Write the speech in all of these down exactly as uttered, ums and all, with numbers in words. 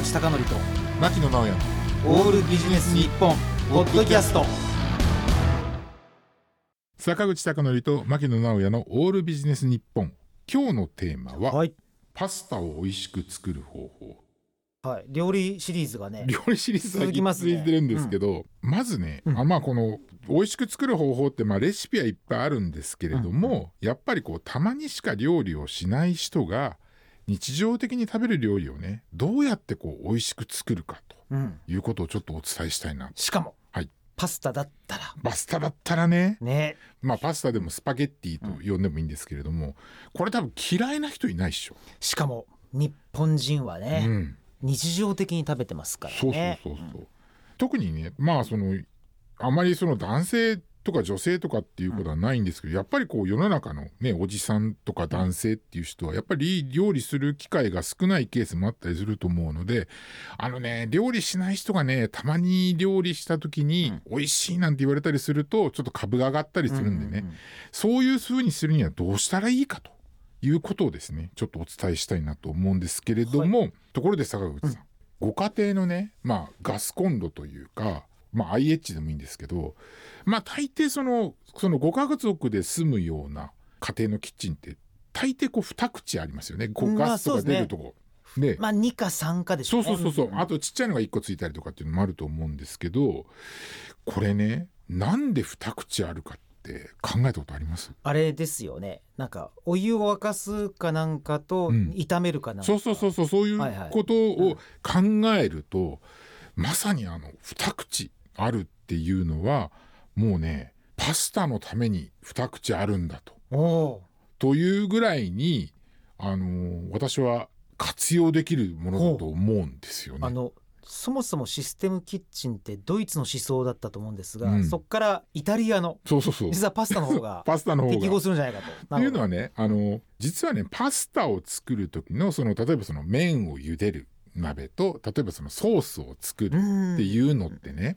口貴教と牧野直哉オールビジネス日本ポッドキャスト。坂口貴教と牧野直哉のオールビジネス日本。今日のテーマは、はい、パスタを美味しく作る方法。はい、料理シリーズがね料理シリーズが続いてるんですけど、ねうん、まずね、うんあまあ、この美味しく作る方法って、まあ、レシピはいっぱいあるんですけれども、うん、やっぱりこうたまにしか料理をしない人が日常的に食べる料理をねどうやってこう美味しく作るかということをちょっとお伝えしたいな、うん、しかも、はい、パスタだったらパスタだったら ね, ね、まあ、パスタでもスパゲッティと呼んでもいいんですけれども、うん、これ多分嫌いな人いないでしょ。しかも日本人はね、うん日常的に食べてますからね。そうそうそうそう、うん、特にね、まあそのあまりその男性とか女性とかっていうことはないんですけど、うん、やっぱりこう世の中のねおじさんとか男性っていう人はやっぱり料理する機会が少ないケースもあったりすると思うので、あのね料理しない人がねたまに料理した時に美味しいなんて言われたりするとちょっと株が上がったりするんでね、うんうんうん、そういう風にするにはどうしたらいいかということをですねちょっとお伝えしたいなと思うんですけれども、はい、ところで坂口さん、うん、ご家庭のね、まあ、ガスコンロというか、まあ、アイエイチ でもいいんですけど、まあ、大抵その、そのご家族で住むような家庭のキッチンって大抵こうに口ありますよね。こうガスとか出るとこ、うん、まあ、ね、まあ、にかさんかでしょうね。そうそうそうそう、あとちっちゃいのがいっこついたりとかっていうのもあると思うんですけど、これねなんでに口あるかって考えたことあります？あれですよね、なんかお湯を沸かすかなんかと炒めるかなんか、うん、そうそうそうそういうことを考えると、はいはいうん、まさにあのに口あるっていうのはもうねパスタのためにに口あるんだとおというぐらいに、あの私は活用できるものだと思うんですよね。あのそもそもシステムキッチンってドイツの思想だったと思うんですが、うん、そこからイタリアのそうそうそう実はパスタの方が適合するんじゃないかと。というのはね、あの実はねパスタを作る時のその例えばその麺を茹でる鍋と例えばそのソースを作るっていうのってね、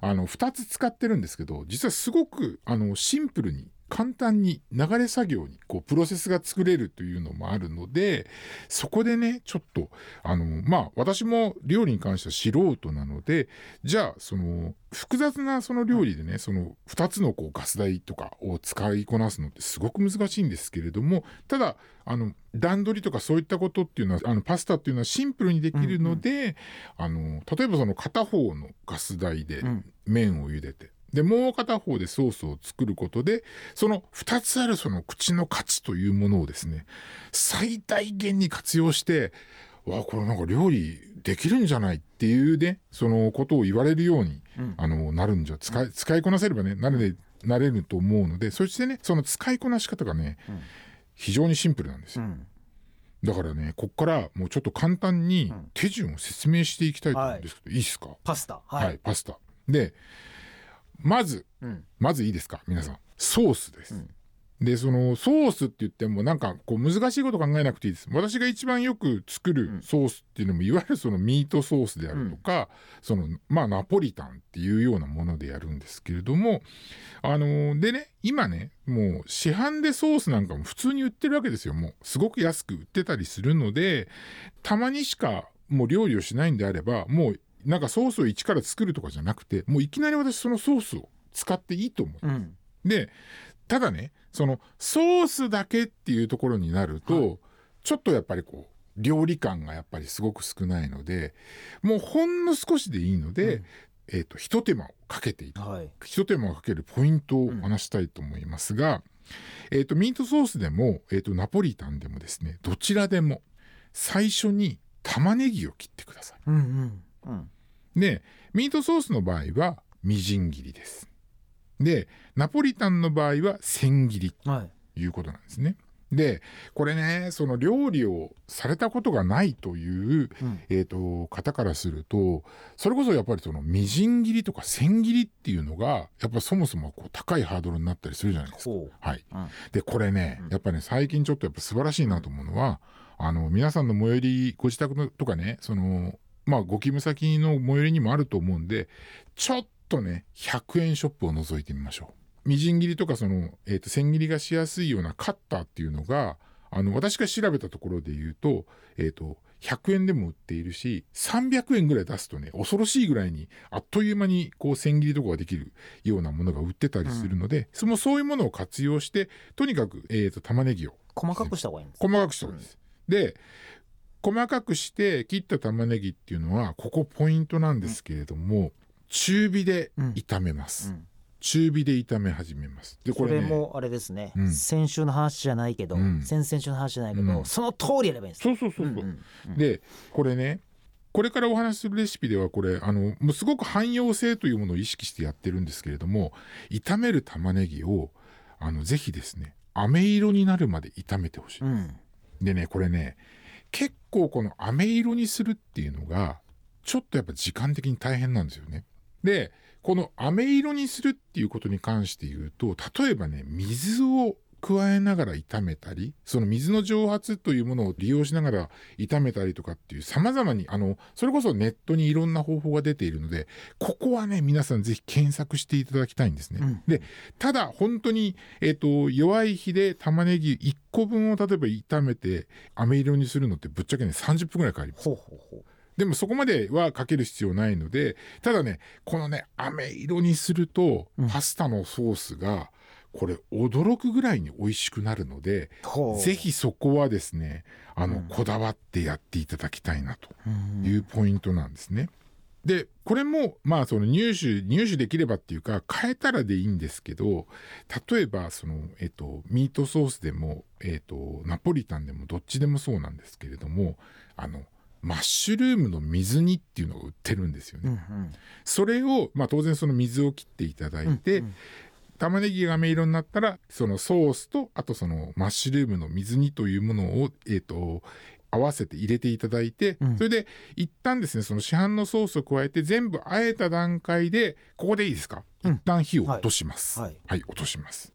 あのふたつ使ってるんですけど、実はすごくあのシンプルに簡単に流れ作業にこうプロセスが作れるというのもあるので、そこでねちょっとあのまあ私も料理に関しては素人なので、じゃあその複雑なその料理でねそのふたつのこうガス台とかを使いこなすのってすごく難しいんですけれども、ただあの段取りとかそういったことっていうのはあのパスタっていうのはシンプルにできるので、あの例えばその片方のガス台で麺を茹でて、でもう片方でソースを作ることでそのふたつあるその口の価値というものをですね最大限に活用して、わこれなんか料理できるんじゃないっていうねそのことを言われるように、うん、あのなるんじゃ使い、使いこなせればねなれる、なれると思うので、そしてねその使いこなし方がね、うん、非常にシンプルなんですよ、うん、だからねここからもうちょっと簡単に手順を説明していきたいと思うんですけど、うんはい、いいですか？パスタ、はい、はい、パスタでまず、うん、まずいいですか皆さん、ソースです、うん、でそのソースって言ってもなんかこう難しいこと考えなくていいです。私が一番よく作るソースっていうのも、うん、いわゆるそのミートソースであるとか、うん、そのまあナポリタンっていうようなものでやるんですけれども、あのー、でね今ねもう市販でソースなんかも普通に売ってるわけですよ。もうすごく安く売ってたりするので、たまにしかもう料理をしないんであればもうなんかソースを一から作るとかじゃなくて、もういきなり私そのソースを使っていいと思います、うん、でただねそのソースだけっていうところになると、はい、ちょっとやっぱりこう料理感がやっぱりすごく少ないので、もうほんの少しでいいので、うんえー、とひと手間をかけていく、はい、ひと手間をかけるポイントを話したいと思いますが、うんえー、とミートソースでも、えー、とナポリタンでもですねどちらでも最初に玉ねぎを切ってください、うんうんうん、でミートソースの場合はみじん切りです。でナポリタンの場合は千切りということなんですね、はい、でこれねその料理をされたことがないという、うんえー、と方からするとそれこそやっぱりそのみじん切りとか千切りっていうのがやっぱそもそもこう高いハードルになったりするじゃないですか、はいうん、でこれねやっぱり、ね、最近ちょっとやっぱ素晴らしいなと思うのは、あの皆さんの最寄りご自宅のとかねそのまあ、ご勤務先の最寄りにもあると思うんで、ちょっとねひゃくえんショップを覗いてみましょう。みじん切りとかその、えーと、千切りがしやすいようなカッターっていうのが、あの私が調べたところで言うと、えーとひゃくえんでも売っているし、さんびゃくえんぐらい出すとね、恐ろしいぐらいにあっという間にこう千切りとかができるようなものが売ってたりするので、うん、そのそういうものを活用して、とにかく、えーと、玉ねぎを細かくした方がいいんです。細かくした方がいいんです、うん、で細かくして切った玉ねぎっていうのはここポイントなんですけれども、うん、中火で炒めます、うんうん、中火で炒め始めます。でこれね、それもあれですね、うん、先週の話じゃないけど、うん、先々週の話じゃないけど、うん、その通りやればいいんです。そうそうそうそう、うんうん、でこれね、これからお話しするレシピではこれあのもうすごく汎用性というものを意識してやってるんですけれども、炒める玉ねぎをあのぜひですね、飴色になるまで炒めてほしいです、うん、でねこれね、結構この飴色にするっていうのがちょっとやっぱ時間的に大変なんですよね。でこの飴色にするっていうことに関して言うと、例えばね、水を加えながら炒めたり、その水の蒸発というものを利用しながら炒めたりとかっていう様々に、あのそれこそネットにいろんな方法が出ているので、ここはね皆さんぜひ検索していただきたいんですね、うん、でただ本当に、えーと、弱い火で玉ねぎいっこぶんを例えば炒めて飴色にするのってぶっちゃけねさんじゅっぷんぐらいかかります。ほうほうほう。でもそこまではかける必要ないので、ただねこのね飴色にするとパスタのソースがこれ驚くぐらいに美味しくなるので、うん、ぜひそこはですねあの、うん、こだわってやっていただきたいなというポイントなんですね。でこれもまあその入手入手できればっていうか変えたらでいいんですけど、例えばその、えっと、ミートソースでも、えっと、ナポリタンでもどっちでもそうなんですけれども、あのマッシュルームの水煮っていうのを売ってるんですよね、うんうん、それを、まあ、当然その水を切っていただいて、うんうん、玉ねぎが飴色になったらそのソースとあとそのマッシュルームの水煮というものを、えーと、合わせて入れていただいて、うん、それで一旦ですねその市販のソースを加えて全部あえた段階で、ここでいいですか、一旦火を落とします、うん、はい、はい、落とします。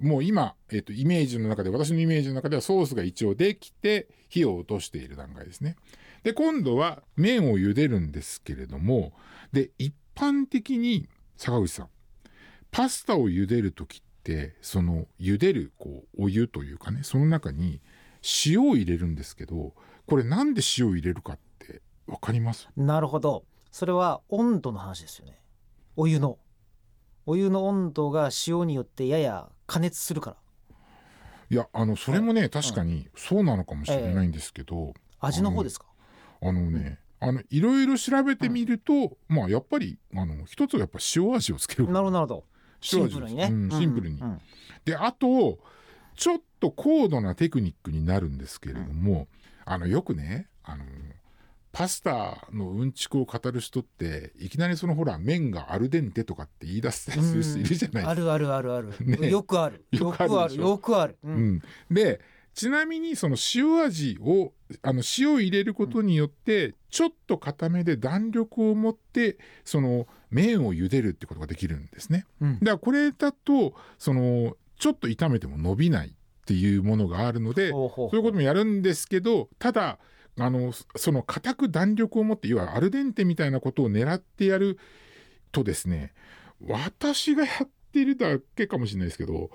もう今、えーと、イメージの中で私のイメージの中ではソースが一応できて火を落としている段階ですね。で今度は麺を茹でるんですけれども、で一般的に坂口さんパスタを茹でるときってその茹でるこうお湯というかね、その中に塩を入れるんですけど、これなんで塩を入れるかって分かります？なるほど、それは温度の話ですよね。お湯のお湯の温度が塩によってやや加熱するから。いやあのそれもね、はい、確かにそうなのかもしれないんですけど、はい、味の方ですか？あのね、あのいろいろ調べてみると、うん、まあやっぱりあの一つはやっぱ塩味をつける。なるほどなるほど。シンプルにね、うん、シンプルに、うんうん、であとちょっと高度なテクニックになるんですけれども、うん、あのよくねあのパスタのうんちくを語る人っていきなりそのほら麺がアルデンテとかって言い出したりする人いるじゃないですか、うん、あるあるあるある、ね、よくあるよくあるよくある、うんうん、でちなみにその塩味をあの塩を入れることによってちょっと固めで弾力を持ってその麺を茹でるってことができるんですね、うん、だからこれだとそのちょっと炒めても伸びないっていうものがあるので、ほうほうほう、そういうこともやるんですけど、ただあのその固く弾力を持っていわゆるアルデンテみたいなことを狙ってやるとですね、私がやってるだけかもしれないですけど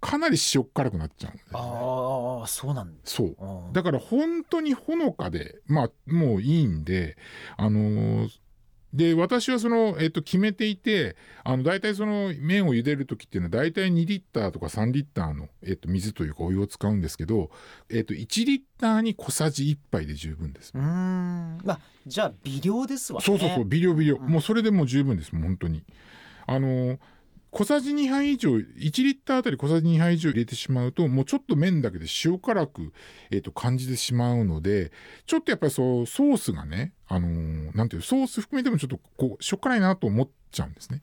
かなり塩辛くなっちゃうんですね。ああ、そうなんだ。そう。だから本当にほのかで、まあもういいんで、あのー、で私はそのえっと決めていて、あのだいたいその麺を茹でるときっていうのはだいたいにリッターとかさんリッターのえっと水というかお湯を使うんですけど、えっといちリッターにこさじいっぱいで十分です。うーん。まあじゃあ微量ですわね。そうそうそう微量微量、うん、もうそれでもう十分です本当に。あのー。小さじにはい以上、いちリッターあたり小さじにはい以上入れてしまうと、もうちょっと麺だけで塩辛く、えーと、感じてしまうので、ちょっとやっぱりそうソースがね、あのー、なんていうソース含めてもちょっとこうしょっ辛いなと思っちゃうんですね。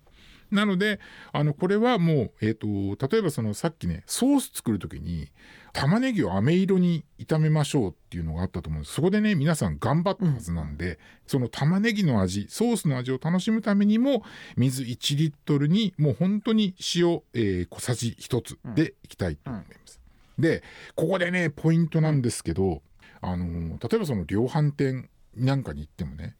なのであのこれはもう、えーと、例えばそのさっきねソース作るときに玉ねぎを飴色に炒めましょうっていうのがあったと思うんです。そこでね皆さん頑張ったはずなんで、うん、その玉ねぎの味ソースの味を楽しむためにも水いちリットルにもう本当に塩、えー、小さじひとつでいきたいと思います、うんうん、でここでねポイントなんですけど、あのー、例えばその量販店なんかに行ってもね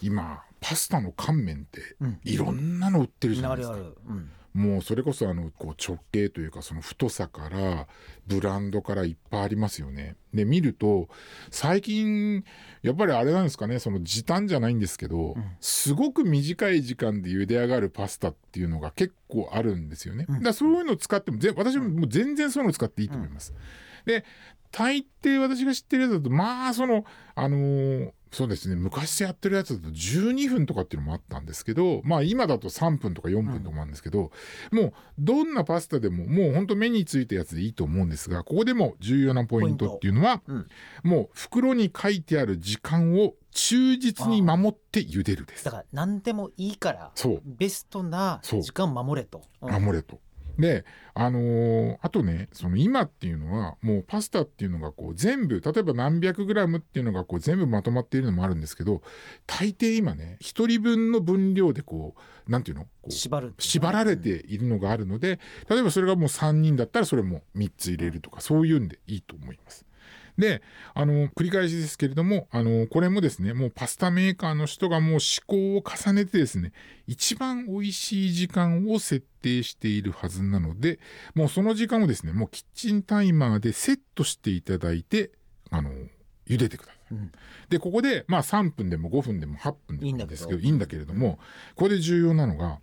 今パスタの乾麺っていろんなの売ってるじゃないですか、うん、もうそれこそあのこう直径というかその太さからブランドからいっぱいありますよね。で見ると最近やっぱりあれなんですかね、その時短じゃないんですけど、うん、すごく短い時間で茹で上がるパスタっていうのが結構あるんですよね。だからそういうのを使ってもぜ私も全然そういうのを使っていいと思います。で大抵私が知ってるやつだとまあそのあのーそうですね、昔やってるやつだとじゅうにふんとかっていうのもあったんですけど、まあ今だとさんぷんとかよんぷんとかもあるんですけど、うん、もうどんなパスタでももうほんと目についたやつでいいと思うんですが、ここでも重要なポイントっていうのは、うん、もう袋に書いてある時間を忠実に守って茹でるです。だから何でもいいからベストな時間を守れと、うん、守れと。で、あのー、あとね、その今っていうのはもうパスタっていうのがこう全部、例えば何百グラムっていうのがこう全部まとまっているのもあるんですけど、大抵今ね一人分の分量でこうなんていうのこう 縛る、縛られているのがあるので、例えばそれがもうさんにんだったらそれもみっつ入れるとか、そういうんでいいと思います。で、あの繰り返しですけれども、あのこれもですね、もうパスタメーカーの人がもう試行を重ねてですね、一番美味しい時間を設定しているはずなので、もうその時間をですね、もうキッチンタイマーでセットしていただいて、あの茹でてください、うん、でここでまあさんぷんでもごふんでもはっぷんでもいいんですけど、いいんだけれども、ここで重要なのが、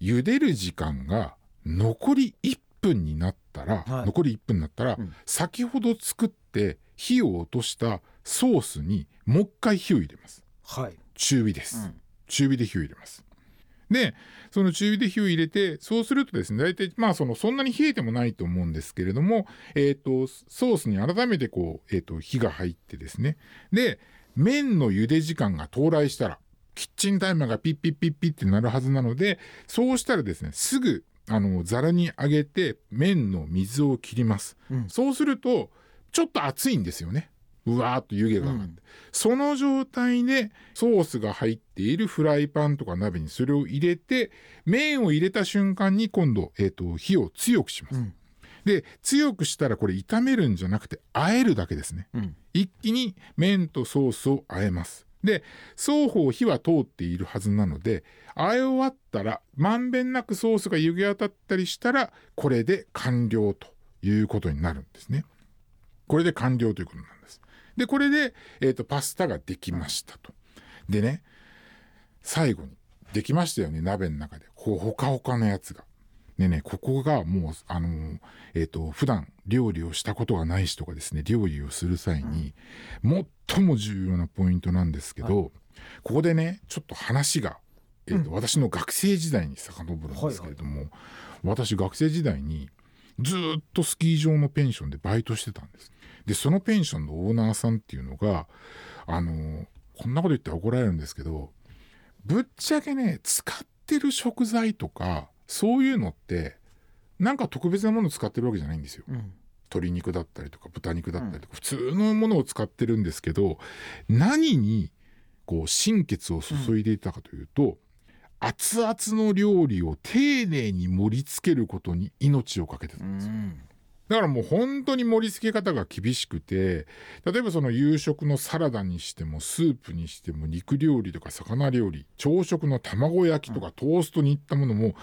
茹でる時間が残りいっぷんになったら、はい、残りいっぷんになったら、うん、先ほど作ったで火を落としたソースにもう一回火を入れます、はい、中火です、うん、中火で火を入れます。でその中火で火を入れて、そうするとですね、大体まあ そ, のそんなに冷えてもないと思うんですけれども、えー、とソースに改めてこう、えー、と火が入ってですね、で麺の茹で時間が到来したらキッチンタイマーがピッピッピッピッってなるはずなので、そうしたらですね、すぐあのザラに上げて麺の水を切ります、うん、そうするとちょっと熱いんですよね。うわーっと湯気が上がって、うん、その状態でソースが入っているフライパンとか鍋にそれを入れて、麺を入れた瞬間に今度、えーと、火を強くします、うん、で強くしたらこれ炒めるんじゃなくて和えるだけですね、うん、一気に麺とソースを和えます。で双方火は通っているはずなので、和え終わったらまんべんなくソースが湯気当たったりしたら、これで完了ということになるんですね。これで完了ということなんです。でこれで、えーと、パスタができましたと。でね、最後にできましたよね、鍋の中でこうほかほかのやつが。でね、ここがもうあのー、えーと、普段料理をしたことがない人がですね、料理をする際に最も重要なポイントなんですけど、うん、ここでねちょっと話が、えーとうん、私の学生時代に遡るんですけれども、はいはい、私学生時代にずっとスキー場のペンションでバイトしてたんです。でそのペンションのオーナーさんっていうのが、あのー、こんなこと言ったら怒られるんですけど、ぶっちゃけね、使ってる食材とかそういうのってなんか特別なものを使ってるわけじゃないんですよ、うん、鶏肉だったりとか豚肉だったりとか、うん、普通のものを使ってるんですけど、何にこう心血を注いでいたかというと、うん、熱々の料理を丁寧に盛り付けることに命をかけてたんですよ。だからもう本当に盛り付け方が厳しくて、例えばその夕食のサラダにしてもスープにしても肉料理とか魚料理、朝食の卵焼きとかトーストにいったものも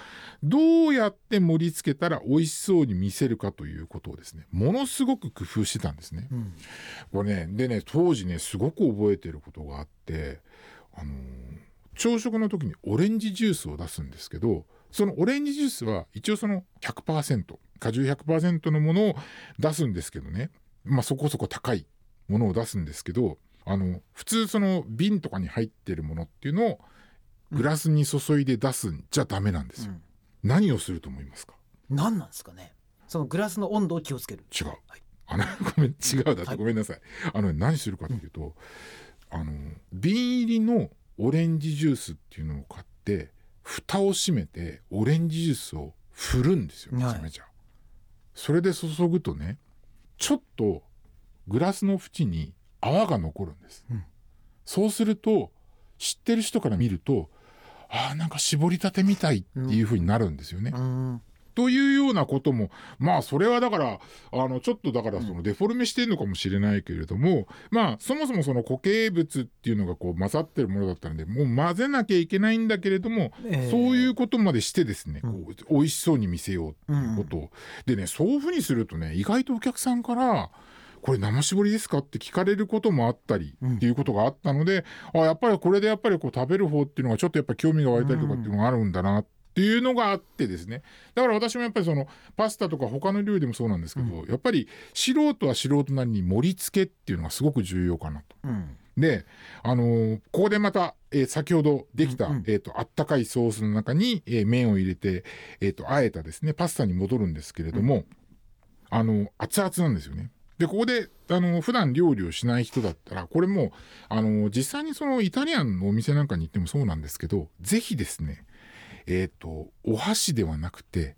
どうやって盛り付けたら美味しそうに見せるかということをですね、ものすごく工夫してたんですね、うん、これね。でね、当時ねすごく覚えてることがあって、あのー朝食の時にオレンジジュースを出すんですけど、そのオレンジジュースは一応その ひゃくパーセント 果汁 ひゃくパーセント のものを出すんですけどね、まあそこそこ高いものを出すんですけど、あの普通その瓶とかに入ってるものっていうのをグラスに注いで出すんじゃダメなんですよ、うん、何をすると思いますか？何なんですかね、そのグラスの温度を気をつける。違う、はい、あのごめん違うだって、はい、ごめんなさい。あの何するかというと、うん、あの瓶入りのオレンジジュースっていうのを買って蓋を閉めてオレンジジュースを振るんですよ、めちゃめちゃ、はい、それで注ぐとね、ちょっとグラスの縁に泡が残るんです、うん、そうすると知ってる人から見ると、あーなんか絞りたてみたいっていう風になるんですよね、うん、というようなことも、まあそれはだからあのちょっとだからそのデフォルメしてるのかもしれないけれども、まあそもそもその固形物っていうのがこう混ざってるものだったので、もう混ぜなきゃいけないんだけれども、えー、そういうことまでしてですね、こう美味しそうに見せようっていうことを、うん、でね、そういうふうにするとね、意外とお客さんからこれ生搾りですかって聞かれることもあったりっていうことがあったので、うん、あやっぱりこれでやっぱりこう食べる方っていうのがちょっとやっぱり興味が湧いたりとかっていうのがあるんだなっていうのがあってですね、だから私もやっぱりそのパスタとか他の料理でもそうなんですけど、うん、やっぱり素人は素人なりに盛り付けっていうのがすごく重要かなと、うん、で、あのー、ここでまた、えー、先ほどできた、うんうん、えーと、あったかいソースの中に、えー、麺を入れて、えーと、あえたですねパスタに戻るんですけれども、うん、あの熱々なんですよね。でここであの普段料理をしない人だったらこれもあの実際にそのイタリアンのお店なんかに行ってもそうなんですけど、ぜひですね、えーと、お箸ではなくて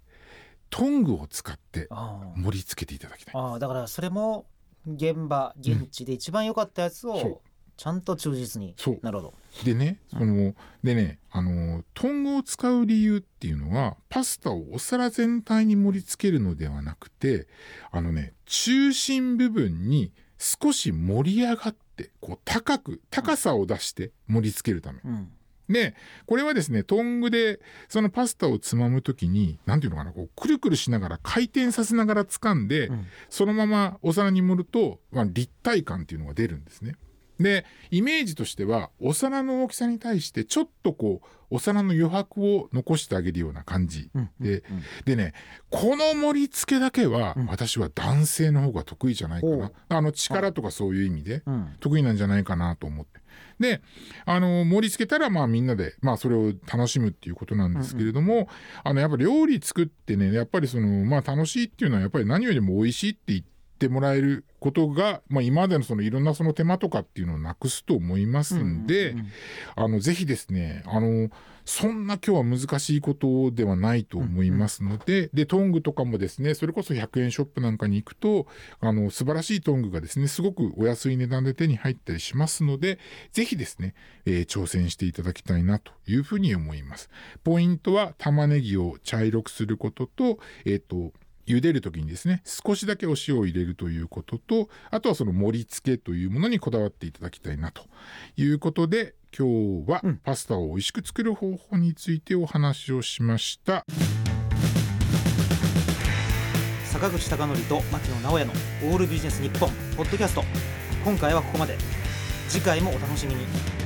トングを使って盛り付けていただきたい。ああ、だからそれも現場現地で一番良かったやつをちゃんと忠実に、うん、なるほど。でね、そのでね、あのトングを使う理由っていうのはパスタをお皿全体に盛り付けるのではなくて、あのね、中心部分に少し盛り上がってこう高く高さを出して盛り付けるため、うん、でこれはですねトングでそのパスタをつまむときになんていうのかな、こうくるくるしながら回転させながら掴んで、うん、そのままお皿に盛ると、まあ、立体感っていうのが出るんですね。でイメージとしてはお皿の大きさに対してちょっとこうお皿の余白を残してあげるような感じ、うんうんうん、で, でねこの盛り付けだけは私は男性の方が得意じゃないかな、うん、あの力とかそういう意味で得意なんじゃないかなと思って、うん、であの盛り付けたらまあみんなで、まあ、それを楽しむっていうことなんですけれども、うんうん、あのやっぱり料理作ってねやっぱりその、まあ、楽しいっていうのはやっぱり何よりも美味しいって言ってってもらえることが、まあ、今までのそのいろんなその手間とかっていうのをなくすと思いますんで、うんうんうん、あのぜひですね、あのそんな今日は難しいことではないと思いますので、うんうん、でトングとかもですねそれこそひゃくえんショップなんかに行くとあの素晴らしいトングがですねすごくお安い値段で手に入ったりしますので、ぜひですね、えー、挑戦していただきたいなというふうに思います。ポイントは玉ねぎを茶色くすることと、えっと茹でるときにですね少しだけお塩を入れるということと、あとはその盛り付けというものにこだわっていただきたいなということで、今日はパスタを美味しく作る方法についてお話をしました。坂口孝則と牧野直哉のオールビジネス日本ポッドキャスト、今回はここまで。次回もお楽しみに。